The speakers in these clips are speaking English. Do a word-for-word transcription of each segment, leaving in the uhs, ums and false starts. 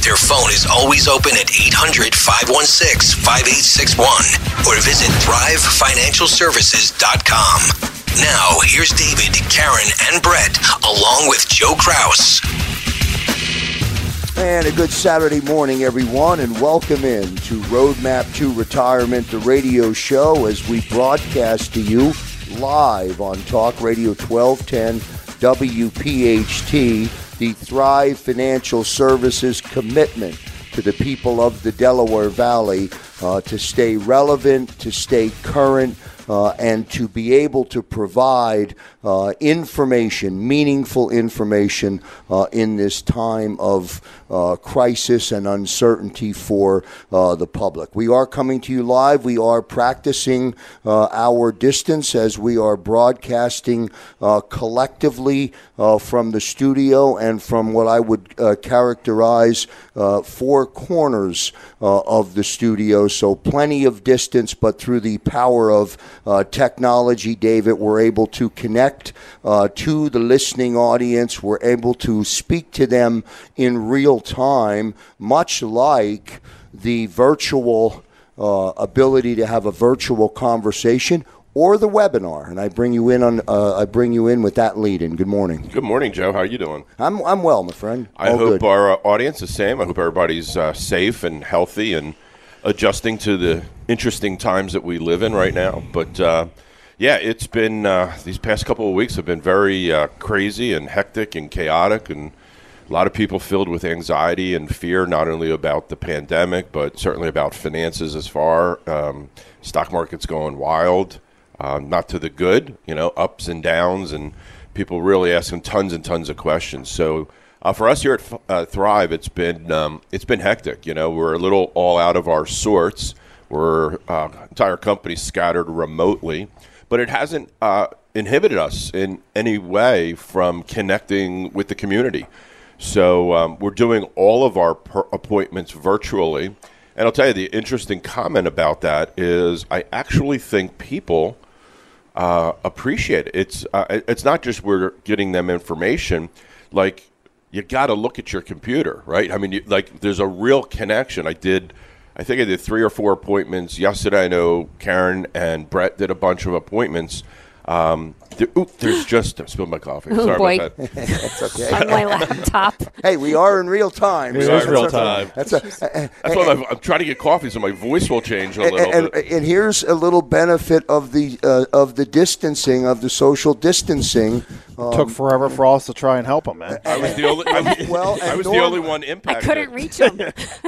Their phone is always open at eight hundred, five one six, five eight six one or visit thrive financial services dot com. Now, here's David, Karen, and Brett, along with Joe Krause. And a good Saturday morning, everyone, and welcome in to Roadmap to Retirement, the radio show, as we broadcast to you live on Talk Radio twelve ten W P H T. The Thrive Financial Services commitment to the people of the Delaware Valley uh, to stay relevant, to stay current, uh, and to be able to provide uh, information, meaningful information uh, in this time of uh, crisis and uncertainty for uh, the public. We are coming to you live. We are practicing uh, our distance as we are broadcasting uh, collectively Uh, from the studio and from what I would uh, characterize uh, four corners uh, of the studio. So plenty of distance, but through the power of uh, technology, David, we're able to connect uh, to the listening audience. We're able to speak to them in real time, much like the virtual uh, ability to have a virtual conversation or the webinar, and I bring you in on. Uh, I bring you in with that lead-in. Good morning. Good morning, Joe. How are you doing? I'm I'm well, my friend. I All hope good. Our uh, audience is same. I hope everybody's uh, safe and healthy and adjusting to the interesting times that we live in right now. But uh, yeah, it's been uh, these past couple of weeks have been very uh, crazy and hectic and chaotic, and a lot of people filled with anxiety and fear, not only about the pandemic but certainly about finances. As far um, stock market's going wild. Um, not to the good, you know, ups and downs, and people really asking tons and tons of questions. So uh, for us here at uh, Thrive, it's been um, it's been hectic. You know, we're a little all out of our sorts. We're uh, entire company scattered remotely, but it hasn't uh, inhibited us in any way from connecting with the community. So um, we're doing all of our per- appointments virtually, and I'll tell you the interesting comment about that is I actually think people. Uh, appreciate it. It's uh, it's not just we're getting them information. Like you got to look at your computer, right? I mean, you, like there's a real connection. I did, I think I did three or four appointments yesterday. I know Karen and Brett did a bunch of appointments. Um, there, oop, there's just I spilled my coffee. Sorry oh boy. about that. That's okay. On my laptop. Hey, we are in real time. We so are in real time. That's, a, that's, a, that's why I'm, I'm trying to get coffee, so my voice will change a little and, bit. And, and here's a little benefit of the uh, of the distancing, of the social distancing. Um, Took forever for us to try and help him, man. And, I was the only. I was, well, I was norm- the only one impacted. I couldn't reach him,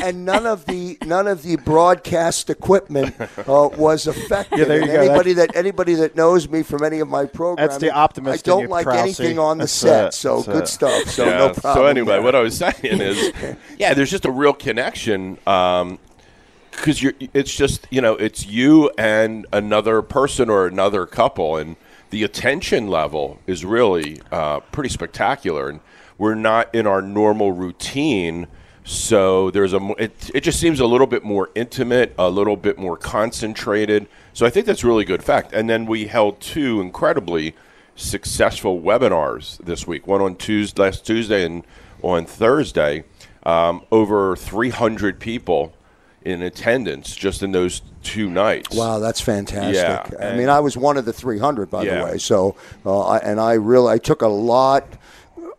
and none of the none of the broadcast equipment uh, was affected. Yeah, there you go. Anybody that anybody that knows me from any of my programs, that's the optimist. I don't in you, like Krause. Anything on the that's set, it. So that's good it. Stuff. So yeah. No problem. So anyway, there. What I was saying is, yeah, there's just a real connection. Um, Because you're, it's just, you know, it's you and another person or another couple, and the attention level is really uh, pretty spectacular. And we're not in our normal routine, so there's a it, it just seems a little bit more intimate, a little bit more concentrated. So I think that's a really good fact. And then we held two incredibly successful webinars this week. One on Tuesday, last Tuesday, and on Thursday, um, over three hundred people in attendance just in those two nights. Wow, that's fantastic. Yeah, I mean, I was one of the three hundred, by yeah. the way. So, uh, I, and I really, I took a lot,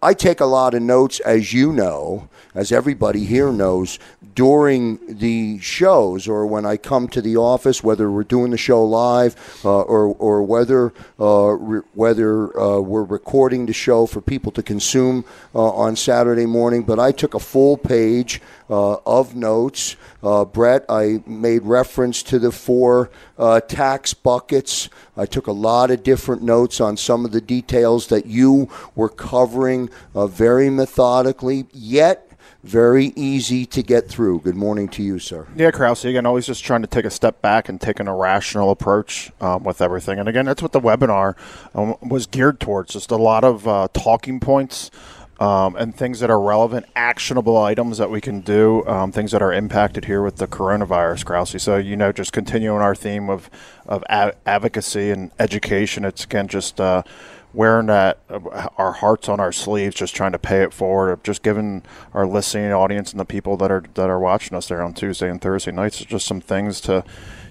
I take a lot of notes, as you know, as everybody here knows, during the shows or when I come to the office, whether we're doing the show live uh, or or whether uh, re- whether uh, we're recording the show for people to consume uh, on Saturday morning. But I took a full page uh, of notes. Uh, Brett, I made reference to the four uh, tax buckets. I took a lot of different notes on some of the details that you were covering uh, very methodically, yet very easy to get through. Good morning to you, sir. Yeah, Krause, again, always just trying to take a step back and take an irrational approach um, with everything. And again, that's what the webinar um, was geared towards, just a lot of uh, talking points um, and things that are relevant, actionable items that we can do, um, things that are impacted here with the coronavirus, Krause. So, you know, just continuing our theme of, of ad- advocacy and education, it's, again, just uh, wearing that uh, our hearts on our sleeves, just trying to pay it forward, just giving our listening audience and the people that are that are watching us there on Tuesday and Thursday nights just some things to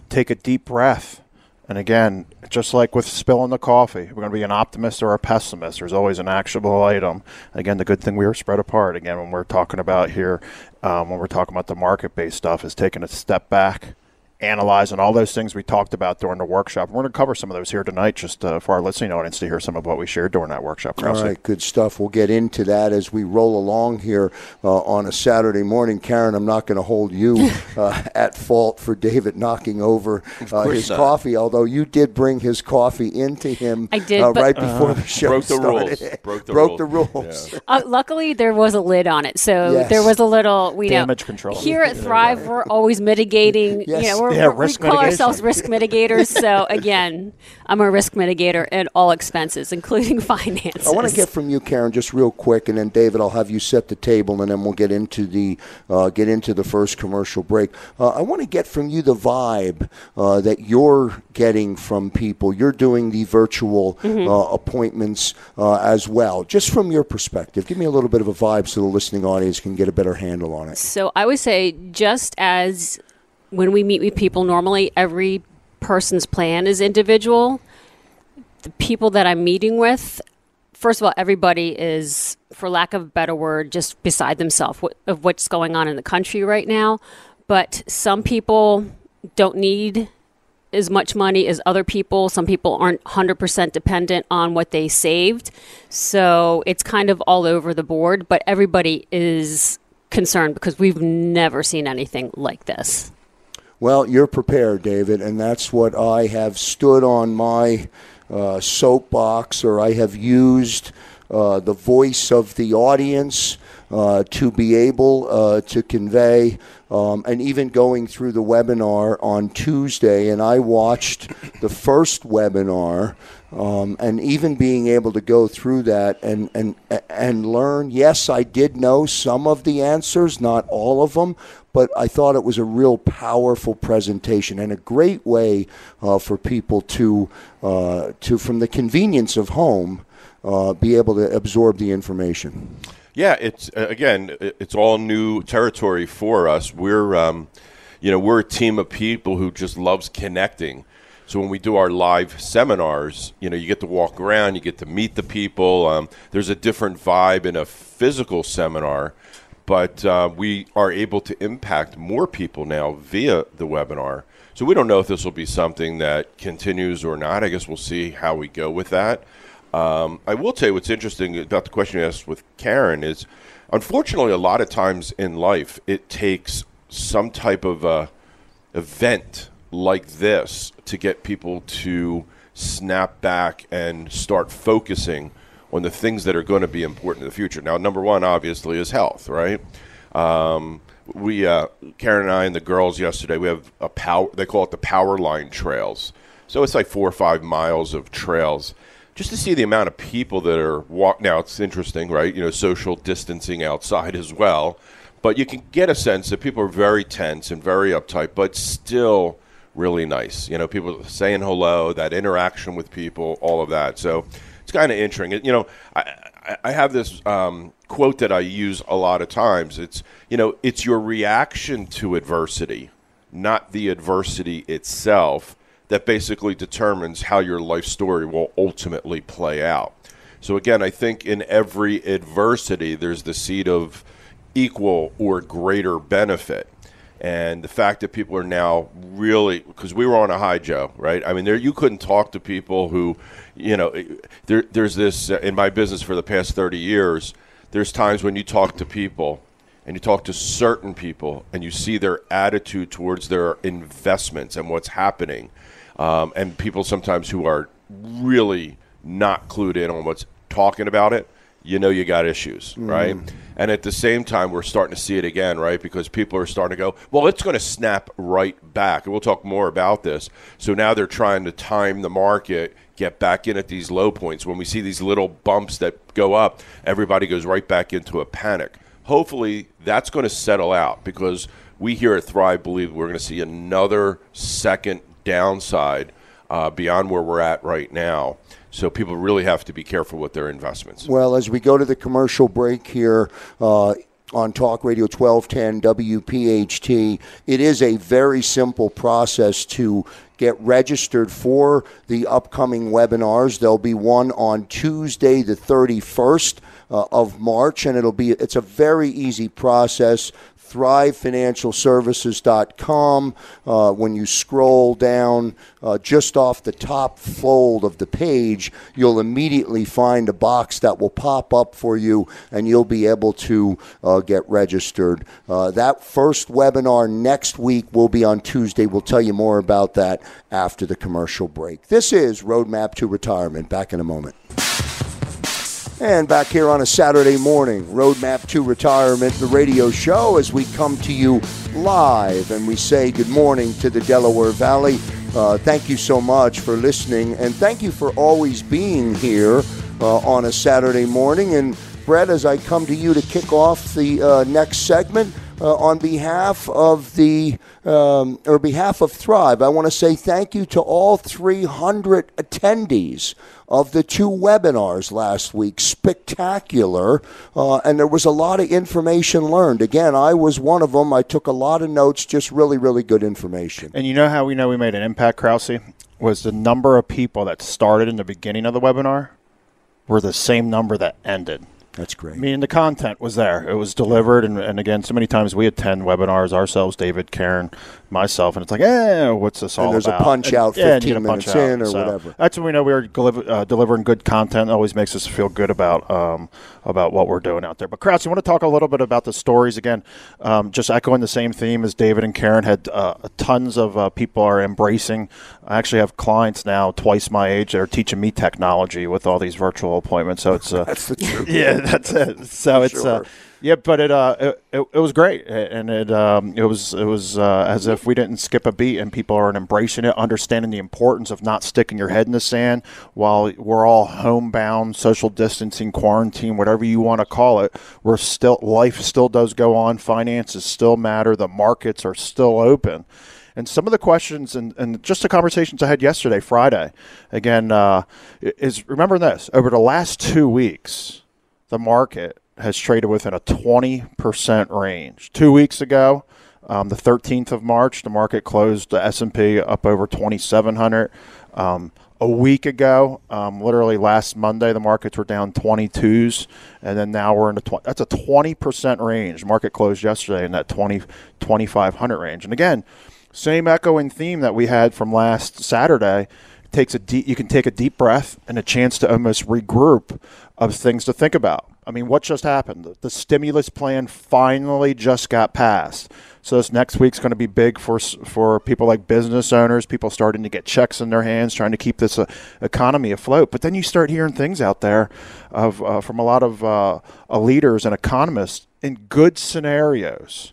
take a deep breath. And again, just like with spilling the coffee, we're going to be an optimist or a pessimist. There's always an actionable item. Again, the good thing we are spread apart. Again, when we're talking about here, um, when we're talking about the market-based stuff, is taking a step back, analyzing all those things we talked about during the workshop. We're going to cover some of those here tonight just uh, for our listening audience to hear some of what we shared during that workshop. Krause. All right, good stuff. We'll get into that as we roll along here uh, on a Saturday morning. Karen, I'm not going to hold you uh, at fault for David knocking over uh, his not. coffee, although you did bring his coffee into him I did, uh, right before uh, the show broke the started. Rules. Broke the broke rules. The rules. Yeah. Uh, luckily, there was a lid on it, so yes. there was a little we damage know, control. Here at Thrive, we're always mitigating. Yes. You know, we're Yeah, we mitigation. Call ourselves risk mitigators, so again, I'm a risk mitigator at all expenses, including finances. I want to get from you, Karen, just real quick, and then David, I'll have you set the table, and then we'll get into the uh, get into the first commercial break. Uh, I want to get from you the vibe uh, that you're getting from people. You're doing the virtual mm-hmm. uh, appointments uh, as well. Just from your perspective, give me a little bit of a vibe so the listening audience can get a better handle on it. So I would say, just as when we meet with people, normally every person's plan is individual. The people that I'm meeting with, first of all, everybody is, for lack of a better word, just beside themselves of what's going on in the country right now. But some people don't need as much money as other people. Some people aren't one hundred percent dependent on what they saved. So it's kind of all over the board, but everybody is concerned because we've never seen anything like this. Well, you're prepared, David, and that's what I have stood on my uh, soapbox, or I have used uh, the voice of the audience uh, to be able uh, to convey. Um, and even going through the webinar on Tuesday, and I watched the first webinar, um, and even being able to go through that and and and learn. Yes, I did know some of the answers, not all of them. But I thought it was a real powerful presentation and a great way uh, for people to, uh, to from the convenience of home, uh, be able to absorb the information. Yeah, it's again, it's all new territory for us. We're, um, you know, we're a team of people who just loves connecting. So when we do our live seminars, you know, you get to walk around, you get to meet the people. Um, there's a different vibe in a physical seminar. But uh, we are able to impact more people now via the webinar. So we don't know if this will be something that continues or not. I guess we'll see how we go with that. Um, I will tell you what's interesting about the question you asked with Karen is, unfortunately, a lot of times in life, it takes some type of uh, event like this to get people to snap back and start focusing on the things that are going to be important in the future. Now, number one, obviously, is health, right? Um, we, uh, Karen and I and the girls yesterday, we have a power, they call it the power line trails. So it's like four or five miles of trails. Just to see the amount of people that are walking. Now, it's interesting, right? You know, social distancing outside as well. But you can get a sense that people are very tense and very uptight, but still really nice. You know, people saying hello, that interaction with people, all of that. So it's kind of interesting. You know, I, I have this um, quote that I use a lot of times. It's, you know, it's your reaction to adversity, not the adversity itself, that basically determines how your life story will ultimately play out. So again, I think in every adversity, there's the seed of equal or greater benefit. And the fact that people are now really, because we were on a high, Joe, right? I mean, there you couldn't talk to people who, you know, there, there's this, uh, in my business for the past thirty years, there's times when you talk to people and you talk to certain people and you see their attitude towards their investments and what's happening. Um, and people sometimes who are really not clued in on what's talking about it, you know you got issues, mm. right? And at the same time, we're starting to see it again, right? Because people are starting to go, well, it's going to snap right back. And we'll talk more about this. So now they're trying to time the market, get back in at these low points. When we see these little bumps that go up, everybody goes right back into a panic. Hopefully, that's going to settle out because we here at Thrive believe we're going to see another second downside uh, beyond where we're at right now. So people really have to be careful with their investments. Well, as we go to the commercial break here uh, on Talk Radio twelve ten W P H T, it is a very simple process to get registered for the upcoming webinars. There'll be one on Tuesday, the thirty-first uh, of March, and it'll be it's a very easy process. thrive financial services dot com. Uh, when you scroll down uh, just off the top fold of the page, you'll immediately find a box that will pop up for you, and you'll be able to uh, get registered. Uh, that first webinar next week will be on Tuesday. We'll tell you more about that after the commercial break. This is Roadmap to Retirement. Back in a moment. And back here on a Saturday morning, Roadmap to Retirement, the radio show, as we come to you live and we say good morning to the Delaware Valley. Uh, thank you so much for listening, and thank you for always being here uh, on a Saturday morning. And Brett, as I come to you to kick off the uh, next segment, Uh, on behalf of the, um, or behalf of Thrive, I want to say thank you to all three hundred attendees of the two webinars last week. Spectacular. Uh, and there was a lot of information learned. Again, I was one of them. I took a lot of notes, just really, really good information. And you know how we know we made an impact, Krause? Was the number of people that started in the beginning of the webinar were the same number that ended. That's great. I mean, the content was there. It was delivered. And, and again, so many times we attend webinars ourselves, David, Karen, myself, and it's like, eh, what's this all about? And there's about a punch out and, fifteen yeah, minutes out, in or so whatever. That's when we know we are uh, delivering good content. It always makes us feel good about um, about what we're doing out there. But Krause, you want to talk a little bit about the stories again, um, just echoing the same theme as David and Karen had. Uh, tons of uh, people are embracing. I actually have clients now twice my age that are teaching me technology with all these virtual appointments. So it's uh, that's the truth. Yeah. That's it. So it's sure. uh, yeah, but it uh, it, it, it was great, and it um, it was it was uh, as if we didn't skip a beat, and people are embracing it, understanding the importance of not sticking your head in the sand while we're all homebound, social distancing, quarantine, whatever you want to call it. We're still life still does go on, finances still matter, the markets are still open. And some of the questions and, and just the conversations I had yesterday, Friday, again, uh, is remember this over the last two weeks. The market has traded within a twenty percent range. Two weeks ago, um, the thirteenth of March, the market closed the S and P up over twenty-seven hundred. Um, a week ago, um, literally last Monday, the markets were down twenty-twos, and then now we're in the twenty. That's a twenty percent range. The market closed yesterday in that twenty, twenty-five hundred range. And again, same echoing theme that we had from last Saturday. takes a deep, you can take a deep breath and a chance to almost regroup of things to think about. I mean, what just happened? The stimulus plan finally just got passed. So this next week's going to be big for for people like business owners, people starting to get checks in their hands, trying to keep this uh, economy afloat. But then you start hearing things out there of uh, from a lot of uh, leaders and economists in good scenarios.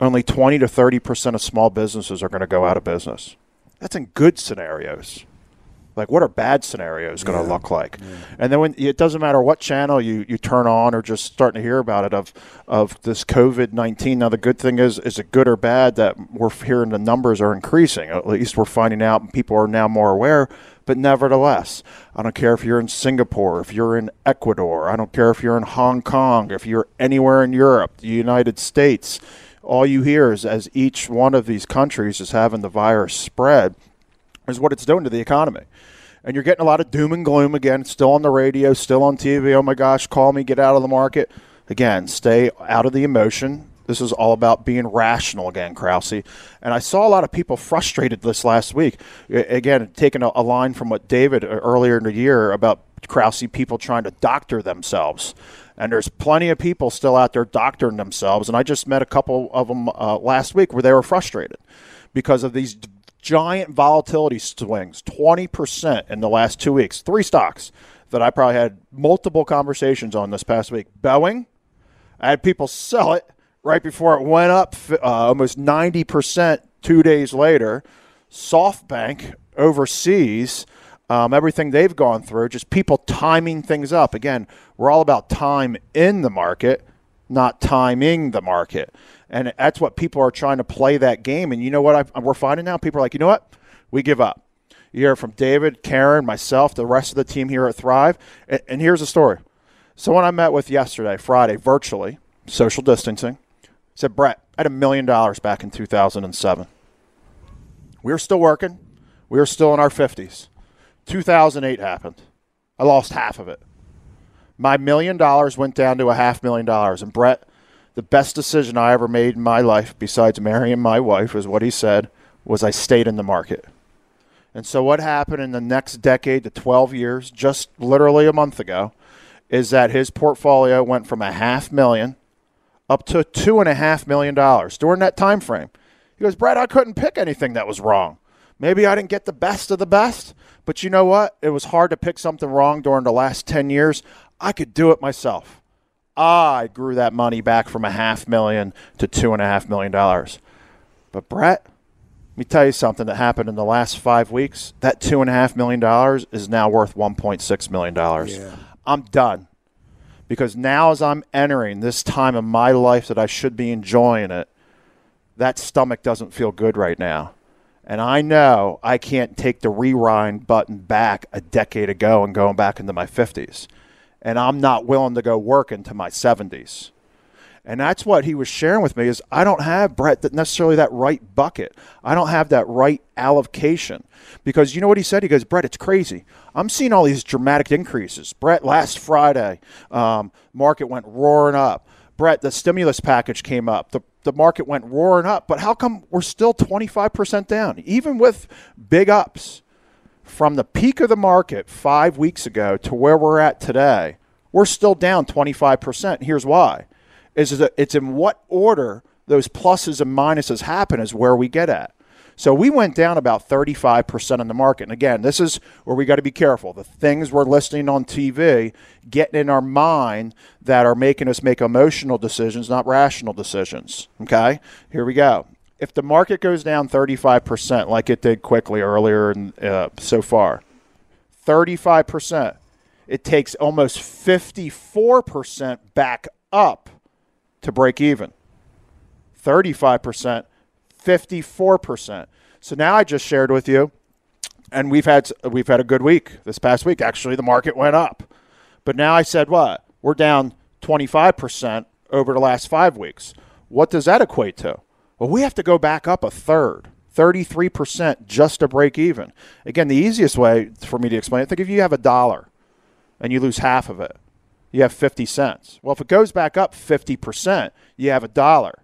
Only twenty to thirty percent of small businesses are going to go out of business. That's in good scenarios. Like, what are bad scenarios going to yeah. look like? Yeah. And then when it doesn't matter what channel you, you turn on or just starting to hear about it of of this COVID nineteen. Now, the good thing is, is it good or bad that we're hearing the numbers are increasing? At least we're finding out and people are now more aware. But nevertheless, I don't care if you're in Singapore, if you're in Ecuador, I don't care if you're in Hong Kong, if you're anywhere in Europe, the United States, all you hear is as each one of these countries is having the virus spread, is what it's doing to the economy. And you're getting a lot of doom and gloom again, still on the radio, still on T V. Oh my gosh, call me, get out of the market. Again, stay out of the emotion. This is all about being rational again, Krause. And I saw a lot of people frustrated this last week. Again, taking a, a line from what David earlier in the year about Krause, people trying to doctor themselves. And there's plenty of people still out there doctoring themselves. And I just met a couple of them uh, last week where they were frustrated because of these giant volatility swings, twenty percent in the last two weeks. Three stocks that I probably had multiple conversations on this past week. Boeing, I had people sell it right before it went up uh, almost ninety percent two days later. SoftBank overseas, um, everything they've gone through, just people timing things up. Again, we're all about time in the market, not timing the market. And that's what people are trying to play that game. And you know what I, we're finding now? People are like, you know what? We give up. You hear from David, Karen, myself, the rest of the team here at Thrive. And, and here's the story. Someone I met with yesterday, Friday, virtually, social distancing, said, Brett, I had a million dollars back in two thousand seven. We were still working. We were still in our fifties. two thousand eight happened. I lost half of it. My million dollars went down to a half million dollars. And Brett, the best decision I ever made in my life, besides marrying my wife, is what he said, was I stayed in the market. And so what happened in the next decade to twelve years, just literally a month ago, is that his portfolio went from a half million up to two and a half million dollars during that time frame. He goes, Brad, I couldn't pick anything that was wrong. Maybe I didn't get the best of the best, but you know what? It was hard to pick something wrong during the last ten years. I could do it myself. I grew that money back from a half million to two and a half million dollars. But Brett, let me tell you something that happened in the last five weeks. That two and a half million dollars is now worth one point six million dollars. Yeah. I'm done. Because now as I'm entering this time of my life that I should be enjoying it, that stomach doesn't feel good right now. And I know I can't take the rewind button back a decade ago and going back into my fifties. And I'm not willing to go work into my seventies. And that's what he was sharing with me is I don't have, Brett, that necessarily that right bucket. I don't have that right allocation. Because you know what he said? He goes, Brett, it's crazy. I'm seeing all these dramatic increases. Brett, last Friday, um, market went roaring up. Brett, the stimulus package came up. The, the market went roaring up. But how come we're still twenty-five percent down, even with big ups? From the peak of the market five weeks ago to where we're at today, we're still down twenty-five percent. Here's why. Is that it's in what order those pluses and minuses happen is where we get at. So we went down about thirty-five percent in the market. And again, this is where we got to be careful. The things we're listening on T V, getting in our mind that are making us make emotional decisions, not rational decisions. Okay, here we go. If the market goes down thirty-five percent like it did quickly earlier and uh, so far, thirty-five percent, it takes almost fifty-four percent back up to break even. thirty-five percent, fifty-four percent. So now I just shared with you, and we've had we've had a good week this past week. Actually, the market went up. But now I said what? We're down twenty-five percent over the last five weeks. What does that equate to? Well, we have to go back up a third, thirty-three percent just to break even. Again, the easiest way for me to explain it, think if you have a dollar and you lose half of it, you have fifty cents. Well, if it goes back up fifty percent, you have a dollar.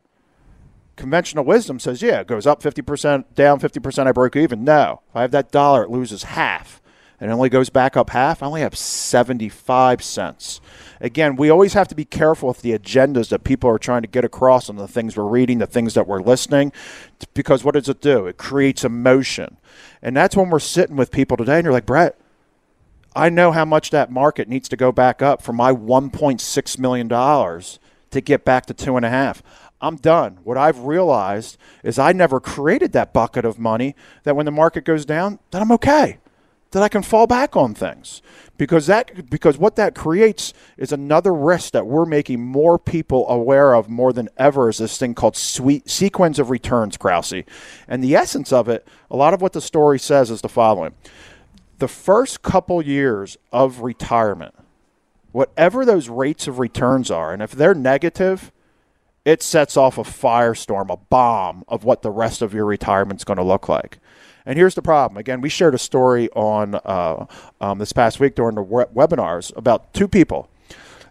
conventional wisdom says, yeah, it goes up fifty percent, down fifty percent, I broke even. No, if I have that dollar, it loses half. And it only goes back up half. I only have seventy-five cents. Again, we always have to be careful with the agendas that people are trying to get across and the things we're reading, the things that we're listening, because what does it do? It creates emotion. And that's when we're sitting with people today and you're like, Brett, I know how much that market needs to go back up for my one point six million dollars to get back to two and a half. I'm done. What I've realized is I never created that bucket of money that when the market goes down, then I'm okay. That I can fall back on things, because that because what that creates is another risk that we're making more people aware of more than ever, is this thing called sweet sequence of returns, Krause. And the essence of it, a lot of what the story says is the following. The first couple years of retirement, whatever those rates of returns are, and if they're negative, it sets off a firestorm, a bomb of what the rest of your retirement's going to look like. And here's the problem. Again, we shared a story on uh, um, this past week during the web- webinars about two people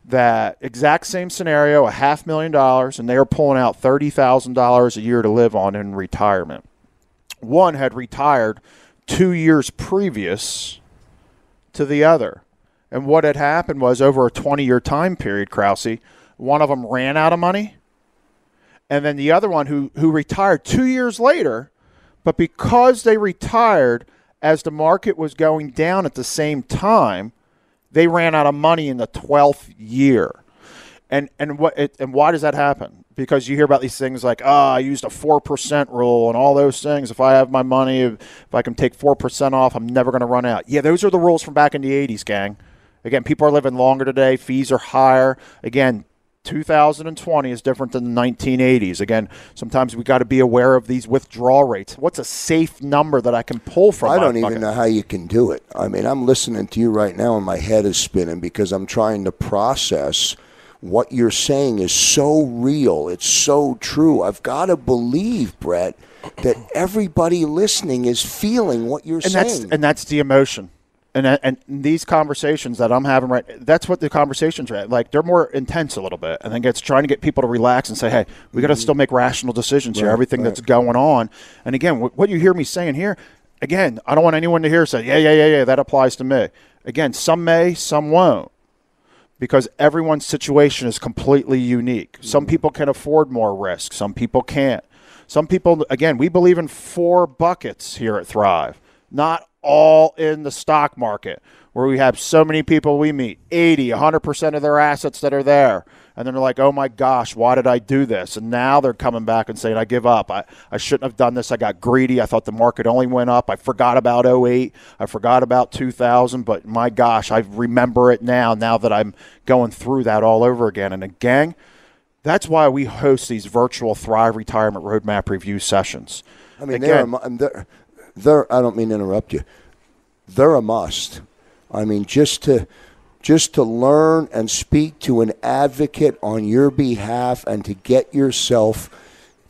that exact same scenario, a half million dollars, and they are pulling out thirty thousand dollars a year to live on in retirement. One had retired two years previous to the other. And what had happened was, over a twenty-year time period, Krause, one of them ran out of money. And then the other one who, who retired two years later, but because they retired as the market was going down at the same time, they ran out of money in the twelfth year. And and what it, and why does that happen? Because you hear about these things like, ah, oh, I used a four percent rule and all those things. If I have my money, if I can take four percent off, I'm never going to run out. Yeah, those are the rules from back in the eighties, gang. Again, people are living longer today. Fees are higher. Again, two thousand twenty is different than the nineteen eighties. Again, sometimes we got to be aware of these withdrawal rates. What's a safe number that I can pull from? I don't even know how you can do it. I mean, I'm listening to you right now and my head is spinning because I'm trying to process what you're saying is so real. It's so true. I've got to believe, Brett, that everybody listening is feeling what you're and saying. That's, and that's the emotion. And and these conversations that I'm having right, that's what the conversations are at. Like, they're more intense a little bit. I think it's trying to get people to relax and say, hey, we got to mm-hmm. still make rational decisions right, here, everything right. that's going on. And again, what you hear me saying here, again, I don't want anyone to hear say, yeah, yeah, yeah, yeah, that applies to me. Again, some may, some won't, because everyone's situation is completely unique. Mm-hmm. Some people can afford more risk. Some people can't. Some people, again, we believe in four buckets here at Thrive, not all in the stock market, where we have so many people we meet, eighty, one hundred percent of their assets that are there. And then they're like, oh my gosh, why did I do this? And now they're coming back and saying, I give up. I, I shouldn't have done this. I got greedy. I thought the market only went up. I forgot about oh eight. I forgot about two thousand. But my gosh, I remember it now, now that I'm going through that all over again. And again, that's why we host these virtual Thrive Retirement Roadmap Review Sessions. I mean, again, they're... I'm, they're They're, I don't mean to interrupt you. They're a must. I mean, just to just to learn and speak to an advocate on your behalf and to get yourself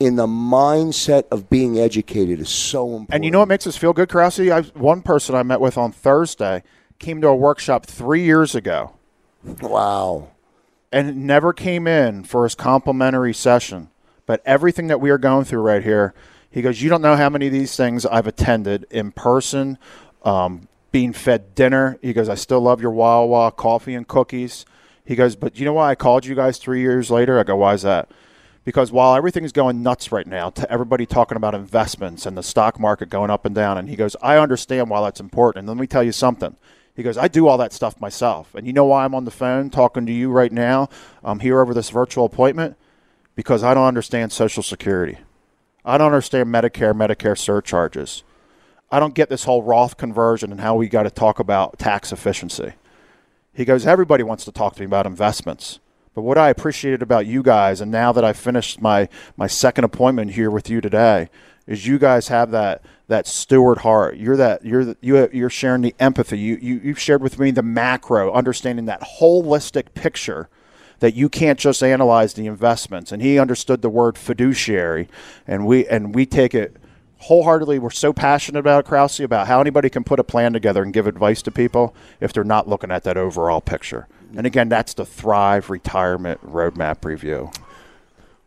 in the mindset of being educated is so important. And you know what makes us feel good, Krause? I, one person I met with on Thursday came to a workshop three years ago. Wow. And never came in for his complimentary session. But everything that we are going through right here, he goes, you don't know how many of these things I've attended in person, um, being fed dinner. He goes, I still love your Wawa coffee and cookies. He goes, but you know why I called you guys three years later? I go, why is that? Because while everything's going nuts right now, to everybody talking about investments and the stock market going up and down, and he goes, I understand why that's important. And let me tell you something. He goes, I do all that stuff myself. And you know why I'm on the phone talking to you right now? I'm here over this virtual appointment because I don't understand Social Security. I don't understand Medicare, Medicare surcharges. I don't get this whole Roth conversion and how we got to talk about tax efficiency. He goes, everybody wants to talk to me about investments. But what I appreciated about you guys, and now that I finished my, my second appointment here with you today, is you guys have that that steward heart. You're that you're the, you you're sharing the empathy. You you you've shared with me the macro, understanding that holistic picture, that you can't just analyze the investments. And he understood the word fiduciary, and we and we take it wholeheartedly. We're so passionate about it, Krause, about how anybody can put a plan together and give advice to people if they're not looking at that overall picture. And again, that's the Thrive Retirement Roadmap Review.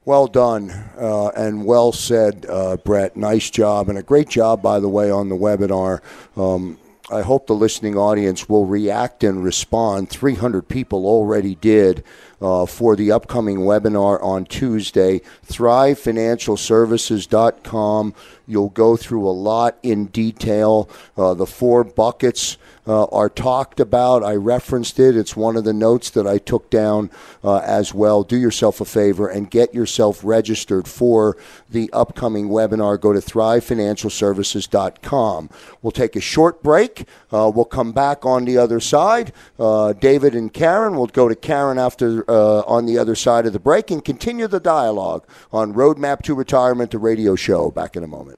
Well done uh, and well said, uh, Brett. Nice job, and a great job, by the way, on the webinar. Um, I hope the listening audience will react and respond. three hundred people already did uh, for the upcoming webinar on Tuesday, thrive financial services dot com. You'll go through a lot in detail. Uh, the four buckets uh, are talked about. I referenced it. It's one of the notes that I took down uh, as well. Do yourself a favor and get yourself registered for the upcoming webinar. Go to thrive financial services dot com. We'll take a short break. Uh, we'll come back on the other side. Uh, David and Karen, we'll go to Karen after uh, on the other side of the break and continue the dialogue on Roadmap to Retirement, the radio show. Back in a moment.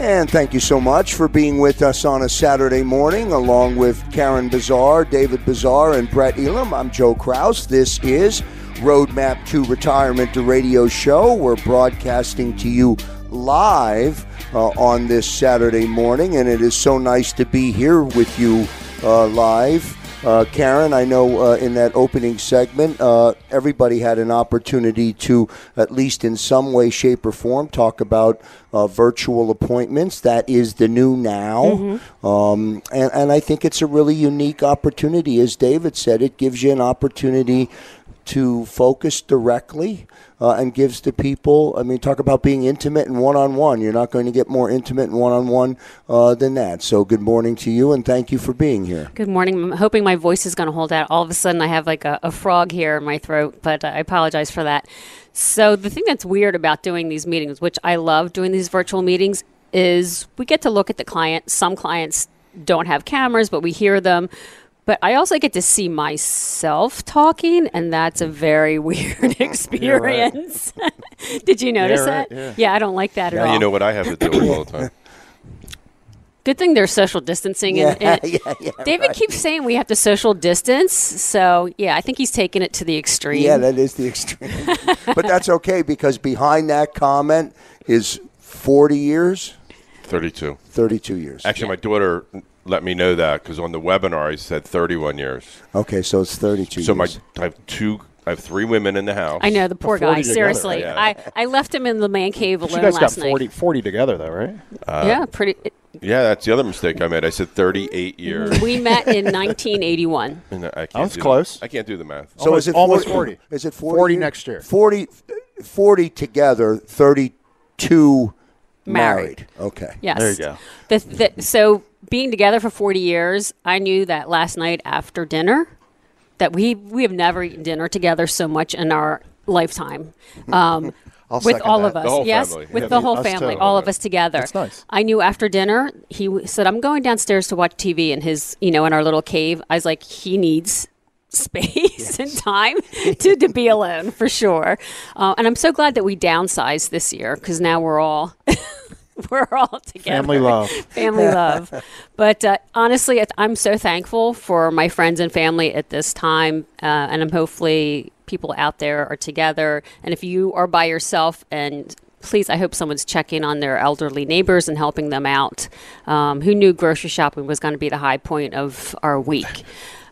And thank you so much for being with us on a Saturday morning, along with Karen Bazar, David Bazar, and Brett Elam. I'm Joe Krause. This is Roadmap to Retirement, the radio show. We're broadcasting to you live uh, on this Saturday morning, and it is so nice to be here with you uh, live. Uh, Karen, I know uh, in that opening segment, uh, everybody had an opportunity to, at least in some way, shape, or form, talk about uh, virtual appointments. That is the new now. Mm-hmm. Um, and, and I think it's a really unique opportunity. As David said, it gives you an opportunity to focus directly uh, and gives the people, I mean, talk about being intimate and one-on-one. You're not going to get more intimate and one-on-one uh, than that. So good morning to you, and thank you for being here. Good morning. I'm hoping my voice is going to hold out. All of a sudden, I have like a, a frog here in my throat, but I apologize for that. So the thing that's weird about doing these meetings, which I love doing these virtual meetings, is we get to look at the client. Some clients don't have cameras, but we hear them. But I also get to see myself talking, and that's a very weird experience. Yeah, right. Did you notice yeah, right, that? Yeah. yeah, I don't like that yeah, at all. You know what I have to deal with all the time. Good thing there's social distancing. Yeah, and, and yeah, yeah, David right. keeps saying we have to social distance. So, yeah, I think he's taking it to the extreme. Yeah, that is the extreme. But that's okay, because behind that comment is forty years. thirty-two. thirty-two years. Actually, yeah. My daughter let me know that, because on the webinar I said thirty-one years. Okay, so it's thirty-two. So years. my I have two, I have three women in the house. I know, the poor guy. Together, seriously, yeah. I, I left him in the man cave alone last night. You guys got forty, forty together though, right? Uh, yeah, pretty. It, yeah, that's the other mistake I made. I said thirty-eight years. We met in nineteen eighty-one. And I can't. That's close. The, I can't do the math. So almost, is it almost forty? Is it forty? forty years? Next year. forty, forty together. thirty-two married. married. Okay. Yes. There you go. The, the, so. Being together for forty years, I knew that last night after dinner that we we have never eaten dinner together so much in our lifetime. Um, with all that. of us. Yes, family. with yeah, the whole family, too. all of us together. That's nice. I knew after dinner, he said, I'm going downstairs to watch T V in his, you know, in our little cave. I was like, he needs space yes. and time to, to be alone for sure. Uh, and I'm so glad that we downsized this year, because now we're all... We're all together. Family love. Family love. But uh, honestly, I'm so thankful for my friends and family at this time. Uh, and I'm hopefully people out there are together. And if you are by yourself, and please, I hope someone's checking on their elderly neighbors and helping them out. Um, who knew grocery shopping was going to be the high point of our week?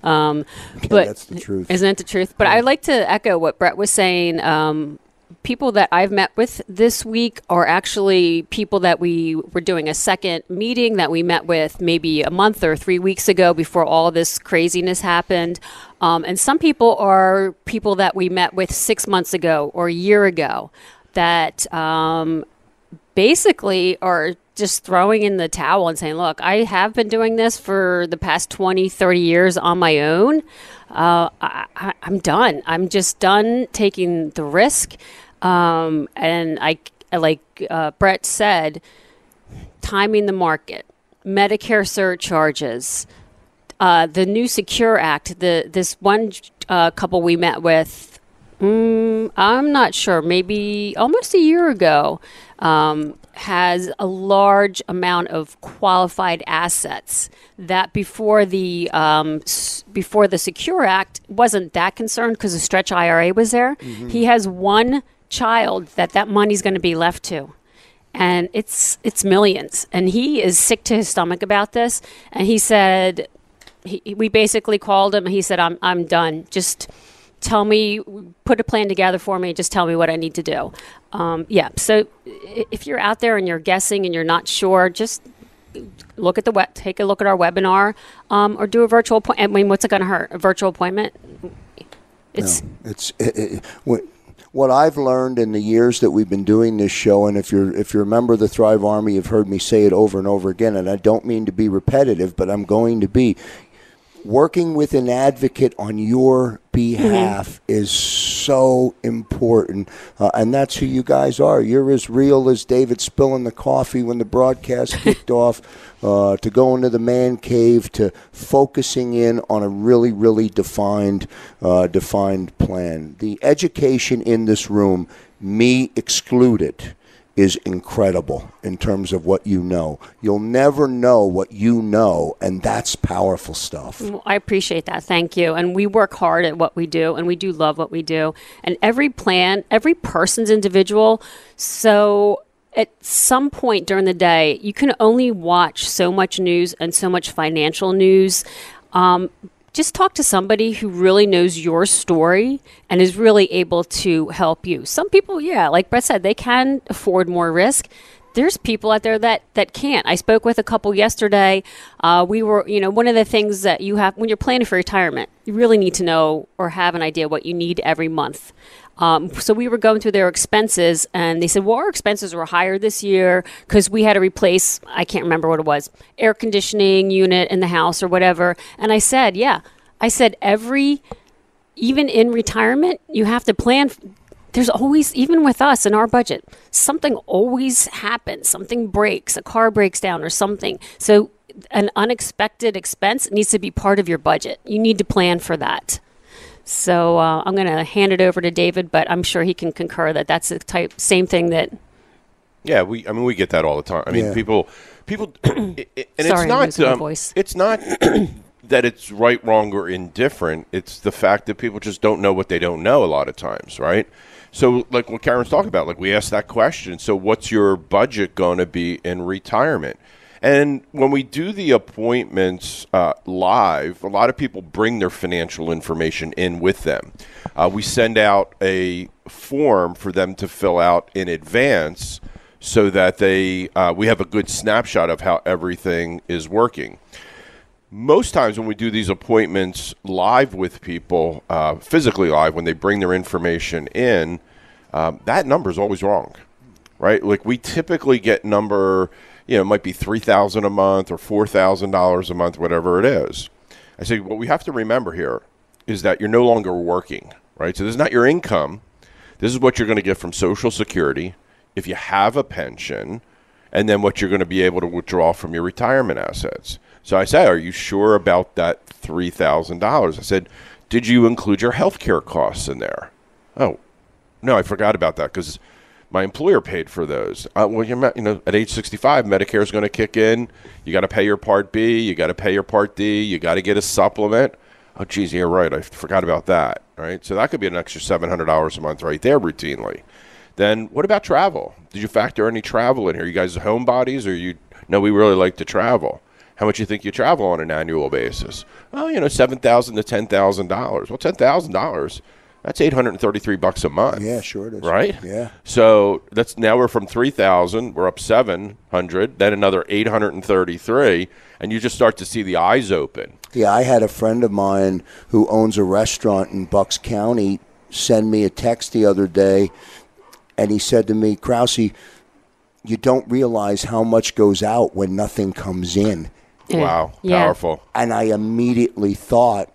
Um, okay, but that's the truth. Isn't it the truth? But yeah. I'd like to echo what Brett was saying. Um, People that I've met with this week are actually people that we were doing a second meeting that we met with maybe a month or three weeks ago before all this craziness happened. Um, and some people are people that we met with six months ago or a year ago that um, basically are just throwing in the towel and saying, look, I have been doing this for the past twenty, thirty years on my own. Uh, I, I, I'm done. I'm just done taking the risk. Um, and I, like uh, Brett said, timing the market, Medicare surcharges, uh, the new SECURE Act. The this one uh, couple we met with, um, I'm not sure, maybe almost a year ago, um, has a large amount of qualified assets that before the um, s- before the SECURE Act wasn't that concerned because the stretch I R A was there. Mm-hmm. He has one child that that money's going to be left to, and it's it's millions. And he is sick to his stomach about this. And he said, he, we basically called him. And he said, "I'm I'm done. Just tell me, put a plan together for me, just tell me what I need to do. Um, yeah, so if you're out there and you're guessing and you're not sure, just look at the web, take a look at our webinar, um, or do a virtual appointment. I mean, what's it going to hurt? A virtual appointment? It's, no, it's it, it, what, what I've learned in the years that we've been doing this show, and if you're if you're a member of the Thrive Army, you've heard me say it over and over again, and I don't mean to be repetitive, but I'm going to be. Working with an advocate on your behalf mm-hmm. is so important, uh, and that's who you guys are. You're as real as David spilling the coffee when the broadcast kicked off, uh, to going to the man cave, to focusing in on a really, really defined, uh, defined plan. The education in this room, me excluded, is incredible in terms of what you know. You'll never know what you know, and that's powerful stuff. Well, I appreciate that. Thank you. And we work hard at what we do, and we do love what we do. And every plan, every person's individual. So at some point during the day, you can only watch so much news and so much financial news. Um, just talk to somebody who really knows your story and is really able to help you. Some people, yeah, like Brett said, they can afford more risk. There's people out there that, that can't. I spoke with a couple yesterday. Uh, we were, you know, one of the things that you have when you're planning for retirement, you really need to know or have an idea what you need every month. Um, so we were going through their expenses, and they said, well, our expenses were higher this year because we had to replace, I can't remember what it was, air conditioning unit in the house or whatever. And I said, yeah, I said, every, even in retirement, you have to plan. There's always, even with us in our budget, something always happens. Something breaks, a car breaks down or something. So an unexpected expense needs to be part of your budget. You need to plan for that. So uh, I'm going to hand it over to David, but I'm sure he can concur that that's the type same thing that. Yeah, we. I mean, we get that all the time. I mean, yeah. people, people, it, it, and Sorry, it's not. I'm losing um, my voice. It's not that it's right, wrong, or indifferent. It's the fact that people just don't know what they don't know a lot of times, right? So, like what Karen's talking about, like we asked that question. So, what's your budget going to be in retirement? And when we do the appointments uh, live, a lot of people bring their financial information in with them. Uh, we send out a form for them to fill out in advance so that they uh, we have a good snapshot of how everything is working. Most times when we do these appointments live with people, uh, physically live, when they bring their information in, um, that number is always wrong, right? Like we typically get number... You know, it might be three thousand dollars a month or four thousand dollars a month, whatever it is. I say, what we have to remember here is that you're no longer working, right? So this is not your income. This is what you're going to get from Social Security if you have a pension, and then what you're going to be able to withdraw from your retirement assets. So I say, are you sure about that three thousand dollars? I said, did you include your health care costs in there? Oh, no, I forgot about that because my employer paid for those. Uh, well, you're, you know, at age sixty-five, Medicare is going to kick in. You got to pay your Part B. You got to pay your Part D. You got to get a supplement. Oh, geez, you're right. I forgot about that. All right, so that could be an extra seven hundred dollars a month right there routinely. Then what about travel? Did you factor any travel in here? You guys homebodies, or you? No, we really like to travel. How much you think you travel on an annual basis? Oh, you know, seven thousand dollars to ten thousand dollars. Well, ten thousand dollars. That's eight hundred thirty-three bucks a month. Yeah, sure it is. Right? Yeah. So that's now we're from three thousand, we're up seven hundred, then another eight hundred thirty-three, and you just start to see the eyes open. Yeah, I had a friend of mine who owns a restaurant in Bucks County send me a text the other day, and he said to me, Krause, you don't realize how much goes out when nothing comes in. Yeah. Wow, yeah. Powerful. And I immediately thought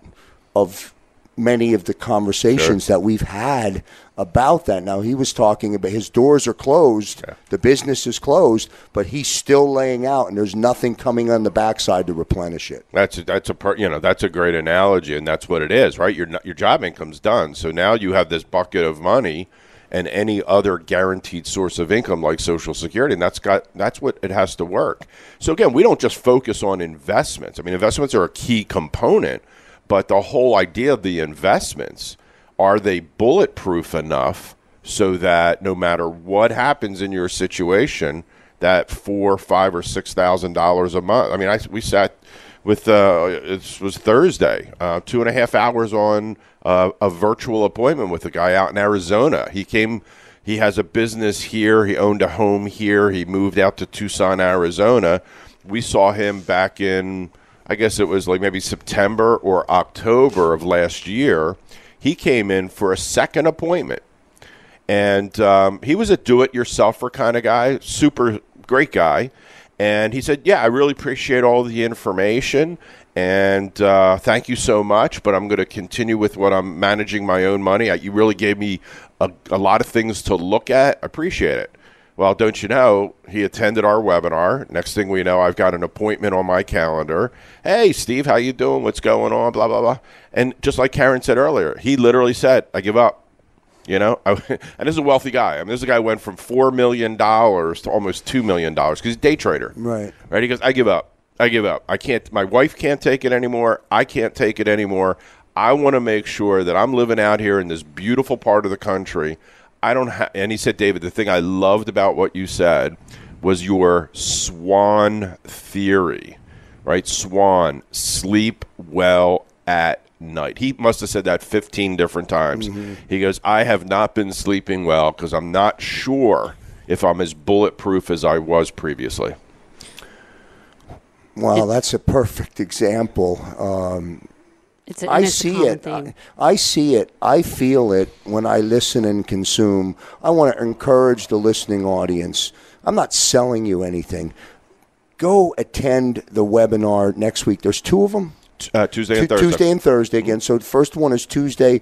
of many of the conversations sure. that we've had about that. Now, he was talking about his doors are closed, yeah. the business is closed, but he's still laying out, and there's nothing coming on the backside to replenish it. That's a, that's a per, you know that's a great analogy, and that's what it is, right? Your your job income's done, so now you have this bucket of money and any other guaranteed source of income like Social Security, and that's got that's what it has to work. So again, we don't just focus on investments. I mean, investments are a key component. But the whole idea of the investments, are they bulletproof enough so that no matter what happens in your situation, that four, five, or six thousand dollars a month? I mean, I we sat with uh, it was Thursday, uh, two and a half hours on uh, a virtual appointment with a guy out in Arizona. He came, he has a business here. He owned a home here. He moved out to Tucson, Arizona. We saw him back in, I guess it was like maybe September or October of last year. He came in for a second appointment. And um, he was a do-it-yourselfer kind of guy, super great guy. And he said, yeah, I really appreciate all the information, and uh, thank you so much, but I'm going to continue with what I'm managing my own money. I, you really gave me a, a lot of things to look at. I appreciate it. Well, don't you know, he attended our webinar. Next thing we know, I've got an appointment on my calendar. Hey, Steve, how you doing? What's going on? Blah, blah, blah. And just like Karen said earlier, he literally said, I give up. You know, I, and this is a wealthy guy. I mean, this guy went from four million dollars to almost two million dollars because he's a day trader. Right. Right. He goes, I give up. I give up. I can't. My wife can't take it anymore. I can't take it anymore. I want to make sure that I'm living out here in this beautiful part of the country. I don't ha-. And he said, David, the thing I loved about what you said was your SWAN theory, right? SWAN, sleep well at night. He must have said that fifteen different times. Mm-hmm. He goes, I have not been sleeping well because I'm not sure if I'm as bulletproof as I was previously. Wow, it, that's a perfect example. Um, it's an, I see it. I, I see it. I feel it when I listen and consume. I want to encourage the listening audience. I'm not selling you anything. Go attend the webinar next week. There's two of them. Uh, Tuesday and Thursday. Tuesday and Thursday again. So the first one is Tuesday,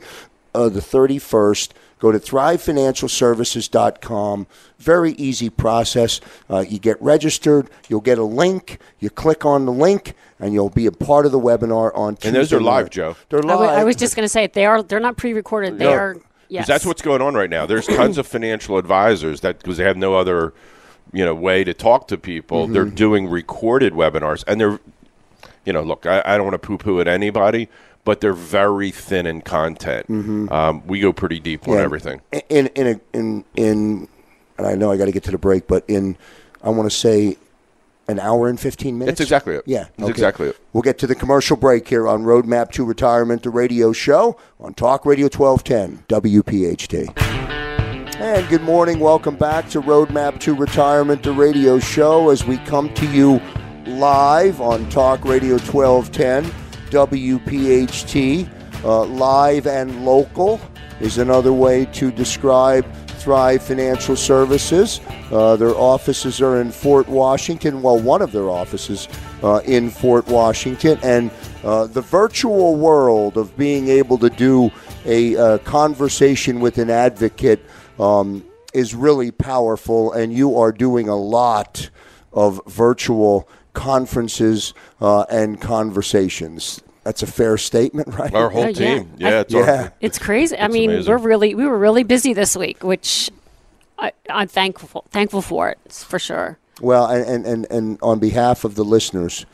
uh, the thirty-first. Go to thrive financial services dot com. Very easy process. Uh, you get registered. You'll get a link. You click on the link, and you'll be a part of the webinar on Tuesday. And those are live, Joe. They're live. I, w- I was just going to say, they are, they're not pre-recorded. They no. are, yes. Because that's what's going on right now. There's tons of financial advisors that, because they have no other, you know, way to talk to people. Mm-hmm. They're doing recorded webinars, and they're, you know, look, I, I don't want to poo-poo at anybody, but they're very thin in content. Mm-hmm. Um, we go pretty deep yeah, on everything. In in a, in in, and I know I got to get to the break, but in, I want to say, an hour and fifteen minutes. That's exactly it. Yeah, that's okay. exactly it. We'll get to the commercial break here on Roadmap to Retirement, the radio show on Talk Radio twelve ten W P H T. And good morning. Welcome back to Roadmap to Retirement, the radio show, as we come to you live on Talk Radio twelve ten, W P H T. Uh, live and local is another way to describe Thrive Financial Services. Uh, their offices are in Fort Washington. Well, one of their offices uh, in Fort Washington. And uh, the virtual world of being able to do a uh, conversation with an advocate um, is really powerful. And you are doing a lot of virtual conferences uh, and conversations. That's a fair statement, right? Our whole oh, yeah. team. Yeah, I, it's, yeah. Our, it's crazy. It's I mean, amazing. we're really we were really busy this week, which I, I'm thankful thankful for it, for sure. Well, and, and, and on behalf of the listeners,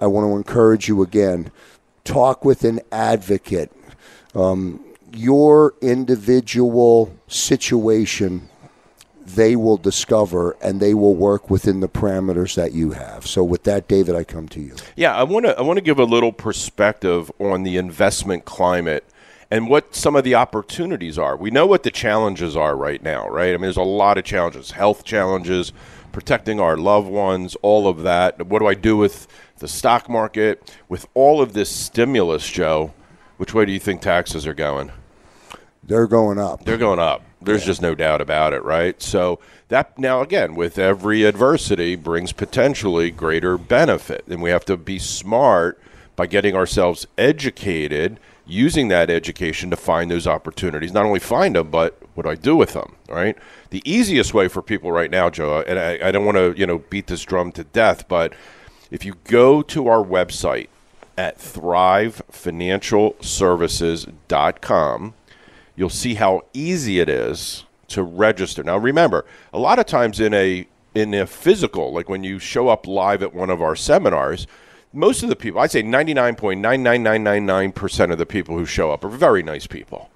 I want to encourage you again, talk with an advocate. Um, your individual situation, they will discover, and they will work within the parameters that you have. So with that, David, I come to you. Yeah, I want to I want to give a little perspective on the investment climate and what some of the opportunities are. We know what the challenges are right now, right? I mean, there's a lot of challenges, health challenges, protecting our loved ones, all of that. What do I do with the stock market? With all of this stimulus, Joe, which way do you think taxes are going? They're going up. They're going up. There's yeah. just no doubt about it, right? So that now, again, with every adversity brings potentially greater benefit. And we have to be smart by getting ourselves educated, using that education to find those opportunities. Not only find them, but what do I do with them, right? The easiest way for people right now, Joe, and I, I don't want to, you know, beat this drum to death, but if you go to our website at thrive financial services dot com, you'll see how easy it is to register. Now, remember, a lot of times in a in a physical, like when you show up live at one of our seminars, most of the people, I'd say ninety-nine point nine nine nine nine nine percent of the people who show up are very nice people.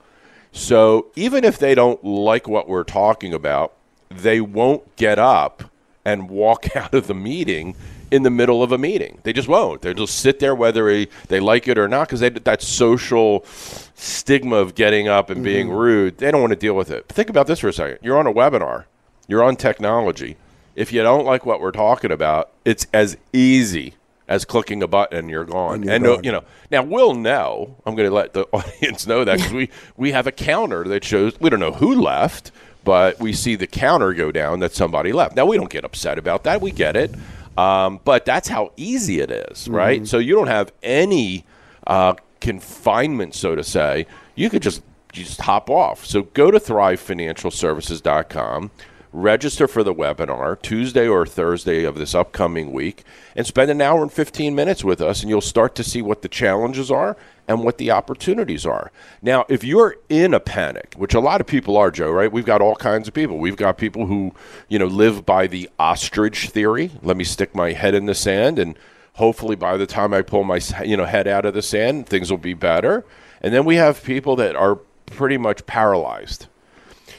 So even if they don't like what we're talking about, they won't get up and walk out of the meeting in the middle of a meeting. They just won't. They'll just sit there whether they like it or not, because that social stigma of getting up and being mm-hmm. rude, they don't want to deal with it. But think about this for a second. You're on a webinar. You're on technology. If you don't like what we're talking about, it's as easy as clicking a button and you're gone. And, you're and gone. No, you know, now we'll know. I'm going to let the audience know that because we, we have a counter that shows, we don't know who left, but we see the counter go down that somebody left. Now, we don't get upset about that. We get it. Um, but that's how easy it is, right? Mm-hmm. So you don't have any uh, confinement, so to say. You could just, just hop off. So go to thrive financial services dot com. Register for the webinar Tuesday or Thursday of this upcoming week and spend an hour and fifteen minutes with us, and you'll start to see what the challenges are and what the opportunities are. Now, if you're in a panic, which a lot of people are, Joe, right? We've got all kinds of people. We've got people who, you know, live by the ostrich theory. Let me stick my head in the sand, and hopefully by the time I pull my, you know, head out of the sand, things will be better. And then we have people that are pretty much paralyzed.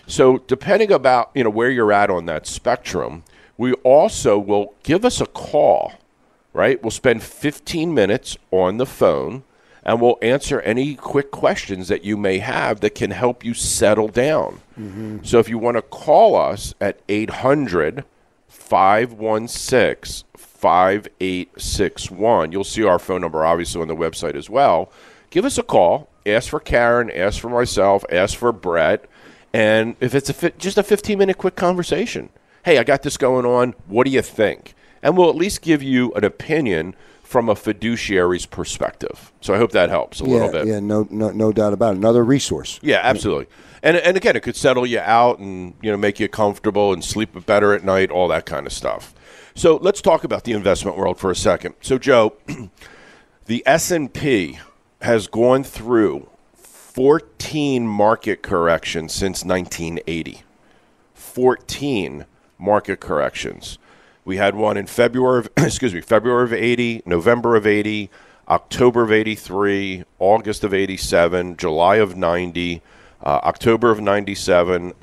So depending about, you know, where you're at on that spectrum, we also will give us a call, right? We'll spend fifteen minutes on the phone, and we'll answer any quick questions that you may have that can help you settle down. Mm-hmm. So if you want to call us at eight hundred, five one six, five eight six one, you'll see our phone number obviously on the website as well. Give us a call. Ask for Karen. Ask for myself. Ask for Brett. And if it's a fi- just a fifteen-minute quick conversation, hey, I got this going on. What do you think? And we'll at least give you an opinion from a fiduciary's perspective. So I hope that helps a yeah, little bit. Yeah, no, no, no doubt about it. Another resource. Yeah, absolutely. And and again, it could settle you out and, you know, make you comfortable and sleep better at night, all that kind of stuff. So let's talk about the investment world for a second. So, Joe, the S and P has gone through fourteen market corrections since nineteen eighty. fourteen market corrections. We had one in February of, excuse me, February of eighty, November of eighty, October of eighty-three, August of eighty-seven, July of ninety, uh, October of ninety-seven,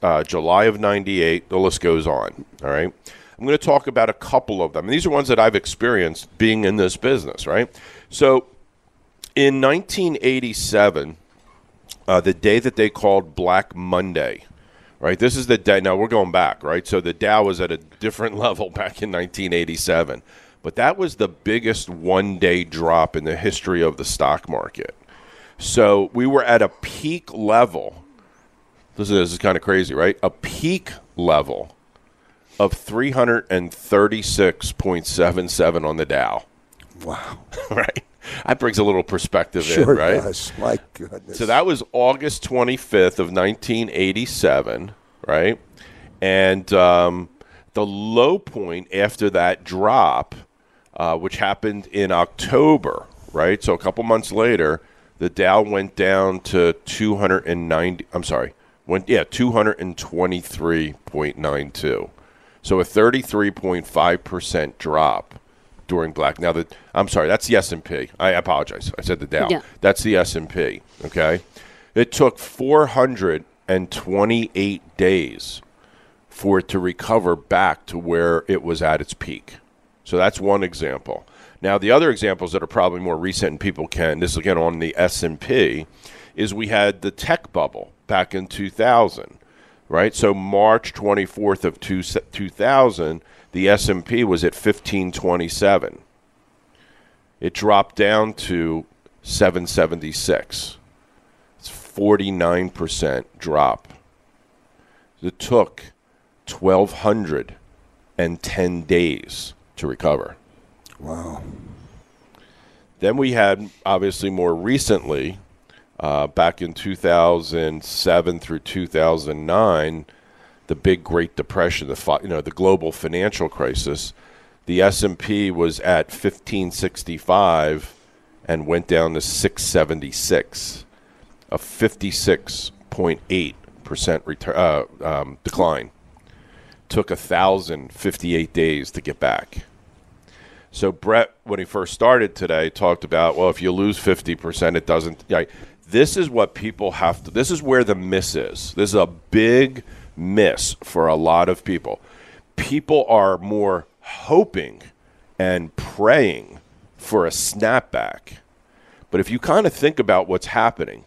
uh, July of ninety-eight. The list goes on. All right. I'm going to talk about a couple of them. And these are ones that I've experienced being in this business, right? So in nineteen eighty-seven, Uh, the day that they called Black Monday, right? This is the day. Now, we're going back, right? So the Dow was at a different level back in nineteen eighty-seven. But that was the biggest one-day drop in the history of the stock market. So we were at a peak level. Listen, this is kind of crazy, right? A peak level of three thirty-six point seven seven on the Dow. Wow. Right? That brings a little perspective sure in, right? Sure does. My goodness. So that was August twenty-fifth of nineteen eighty-seven, right? And um, the low point after that drop, uh, which happened in October, right? So a couple months later, the Dow went down to two ninety. I'm sorry, went yeah, two twenty-three point nine two. So a thirty-three point five percent drop. During Black. Now, that I'm sorry, that's the S and P. I apologize. I said the Dow. Yeah. That's the S and P, okay? It took four hundred twenty-eight days for it to recover back to where it was at its peak. So that's one example. Now, the other examples that are probably more recent and people can, this is again on the S and P, is we had the tech bubble back in two thousand, right? So March twenty-fourth of two thousand, the S and P was at fifteen twenty-seven. It dropped down to seven seventy-six. It's forty-nine percent drop. It took one thousand two hundred ten days to recover. Wow. Then we had, obviously more recently, uh, back in two thousand seven through two thousand nine, the big Great Depression, the you know the global financial crisis, the S and P was at fifteen sixty-five and went down to six seventy-six, a fifty-six point eight percent return, uh, um, decline. Took one thousand fifty-eight days to get back. So Brett, when he first started today, talked about, well, if you lose fifty percent, it doesn't. Right? This is what people have to, this is where the miss is. This is a big miss for a lot of people. People are more hoping and praying for a snapback. But if you kind of think about what's happening,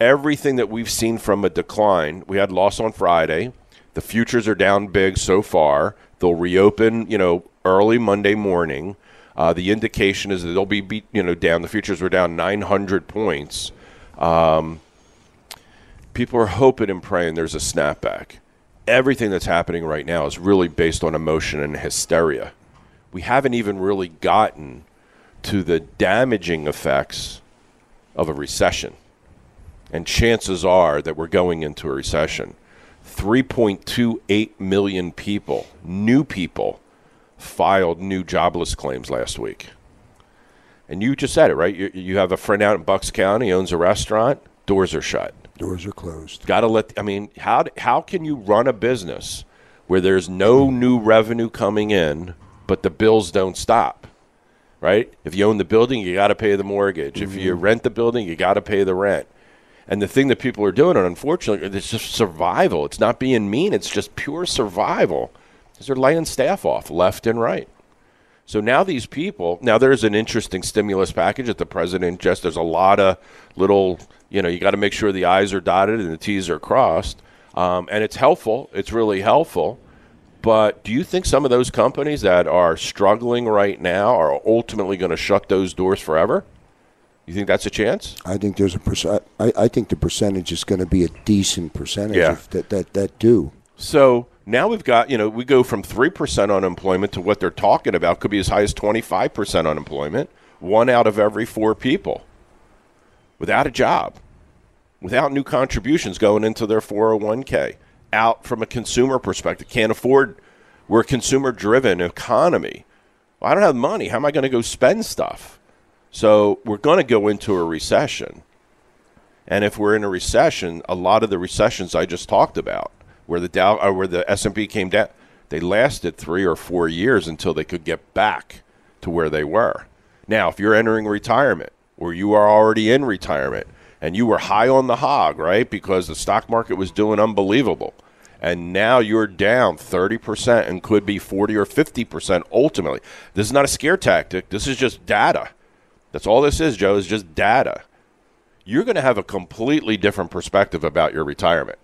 everything that we've seen from a decline, we had loss on Friday. The futures are down big so far. They'll reopen, you know, early Monday morning. Uh, the indication is that they'll be, beat, you know, down. The futures were down nine hundred points. Um, people are hoping and praying there's a snapback. Everything that's happening right now is really based on emotion and hysteria. We haven't even really gotten to the damaging effects of a recession. And chances are that we're going into a recession. three point two eight million people, new people, filed new jobless claims last week. And you just said it, right? You, you have a friend out in Bucks County, owns a restaurant, doors are shut. Doors are closed. Got to let, I mean, how how can you run a business where there's no new revenue coming in, but the bills don't stop, right? If you own the building, you got to pay the mortgage. Mm-hmm. If you rent the building, you got to pay the rent. And the thing that people are doing, unfortunately, it's just survival. It's not being mean. It's just pure survival because they're laying staff off left and right. So now these people, now there's an interesting stimulus package that the president just, there's a lot of little, you know, you got to make sure the I's are dotted and the T's are crossed. Um, and it's helpful. It's really helpful. But do you think some of those companies that are struggling right now are ultimately going to shut those doors forever? You think that's a chance? I think there's a percent. I, I think the percentage is going to be a decent percentage yeah. of that, that that do. So now we've got, you know, we go from three percent unemployment to what they're talking about could be as high as twenty-five percent unemployment. One out of every four people without a job, without new contributions going into their four oh one k, out from a consumer perspective, can't afford. We're a consumer-driven economy. Well, I don't have money. How am I going to go spend stuff? So we're going to go into a recession. And if we're in a recession, a lot of the recessions I just talked about, where the Dow, or where the S and P came down, they lasted three or four years until they could get back to where they were. Now, if you're entering retirement or you are already in retirement and you were high on the hog, right, because the stock market was doing unbelievable, and now you're down thirty percent and could be forty or fifty percent ultimately. This is not a scare tactic. This is just data. That's all this is, Joe, is just data. You're going to have a completely different perspective about your retirement,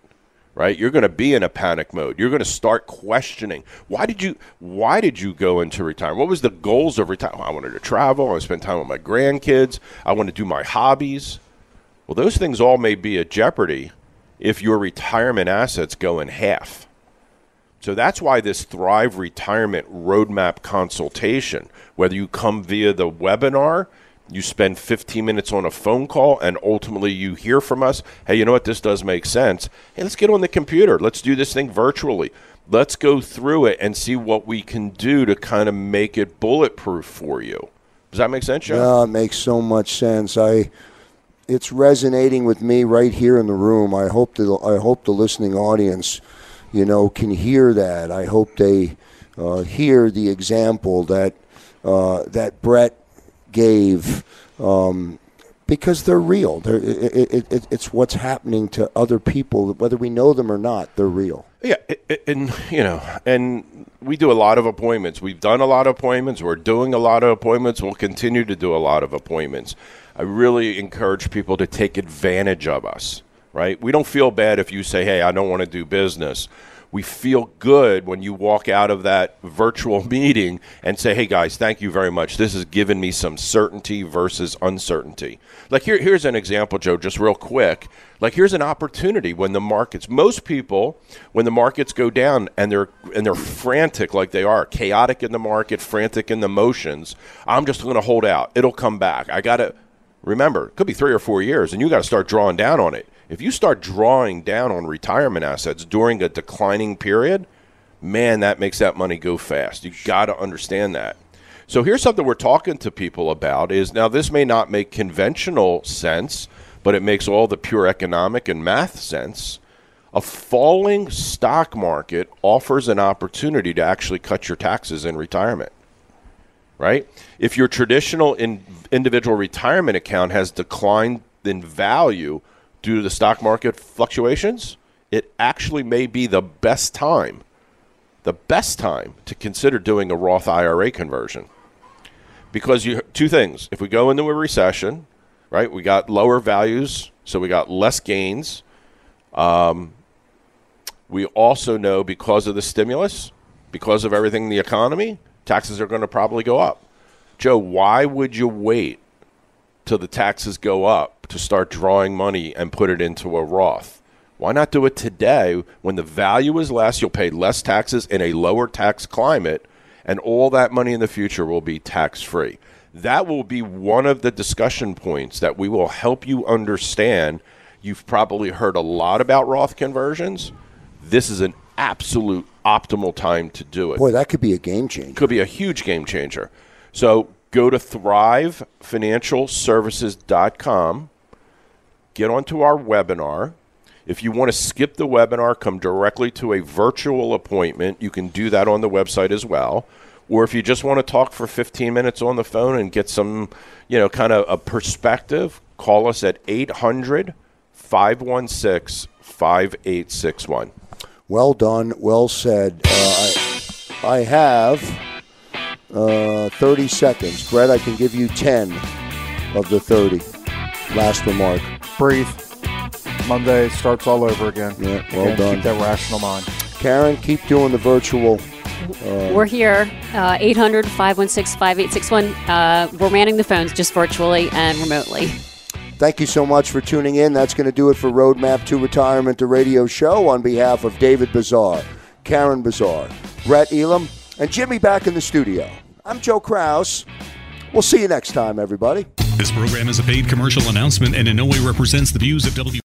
right? You're going to be in a panic mode. You're going to start questioning. Why did you Why did you go into retirement? What was the goals of retirement? Well, I wanted to travel. I want to spend time with my grandkids. I want to do my hobbies. Well, those things all may be at jeopardy if your retirement assets go in half. So that's why this Thrive Retirement Roadmap consultation, whether you come via the webinar, you spend fifteen minutes on a phone call, and ultimately you hear from us, hey, you know what, this does make sense. Hey, let's get on the computer. Let's do this thing virtually. Let's go through it and see what we can do to kind of make it bulletproof for you. Does that make sense, John? Yeah, it makes so much sense. I, it's resonating with me right here in the room. I hope the, I hope the listening audience, you know, can hear that. I hope they uh, hear the example that uh, that Brett gave, um, because they're real. They're, it, it, it's what's happening to other people, whether we know them or not. They're real. Yeah, and you know, and we do a lot of appointments. We've done a lot of appointments. We're doing a lot of appointments. We'll continue to do a lot of appointments. I really encourage people to take advantage of us. Right? We don't feel bad if you say, "Hey, I don't want to do business." We feel good when you walk out of that virtual meeting and say, hey, guys, thank you very much. This has given me some certainty versus uncertainty. Like here, here's an example, Joe, just real quick. Like here's an opportunity when the markets, most people, when the markets go down and they're and they're frantic like they are, chaotic in the market, frantic in the motions, I'm just going to hold out. It'll come back. I got to remember, it could be three or four years, and you got to start drawing down on it. If you start drawing down on retirement assets during a declining period, man, that makes that money go fast. You've got to understand that. So here's something we're talking to people about is, now this may not make conventional sense, but it makes all the pure economic and math sense. A falling stock market offers an opportunity to actually cut your taxes in retirement, right? If your traditional in individual retirement account has declined in value due to the stock market fluctuations, it actually may be the best time, the best time to consider doing a Roth I R A conversion. because you two things. If we go into a recession, right, we got lower values, so we got less gains. Um, we also know because of the stimulus, because of everything in the economy, taxes are going to probably go up. Joe, why would you wait till the taxes go up to start drawing money and put it into a Roth? Why not do it today when the value is less? You'll pay less taxes in a lower tax climate, and all that money in the future will be tax-free. That will be one of the discussion points that we will help you understand. You've probably heard a lot about Roth conversions. This is an absolute optimal time to do it. Boy, that could be a game changer. Could be a huge game changer. So go to thrive financial services dot com, get onto our webinar. If you want to skip the webinar, come directly to a virtual appointment. You can do that on the website as well. Or if you just want to talk for fifteen minutes on the phone and get some, you know, kind of a perspective, call us at eight hundred, five one six, five eight six one. Well done. Well said. Uh, I, I have uh, thirty seconds. Brett, I can give you ten of the thirty. Last remark. Breathe. Monday starts all over again. Yeah, well again, done. Keep that rational mind. Karen, keep doing the virtual. Uh, we're here, uh, eight hundred, five one six, five eight six one. Uh, we're manning the phones just virtually and remotely. Thank you so much for tuning in. That's going to do it for Roadmap to Retirement, the radio show. On behalf of David Bazar, Karen Bazar, Brett Elam, and Jimmy back in the studio, I'm Joe Krause. We'll see you next time, everybody. This program is a paid commercial announcement and in no way represents the views of W.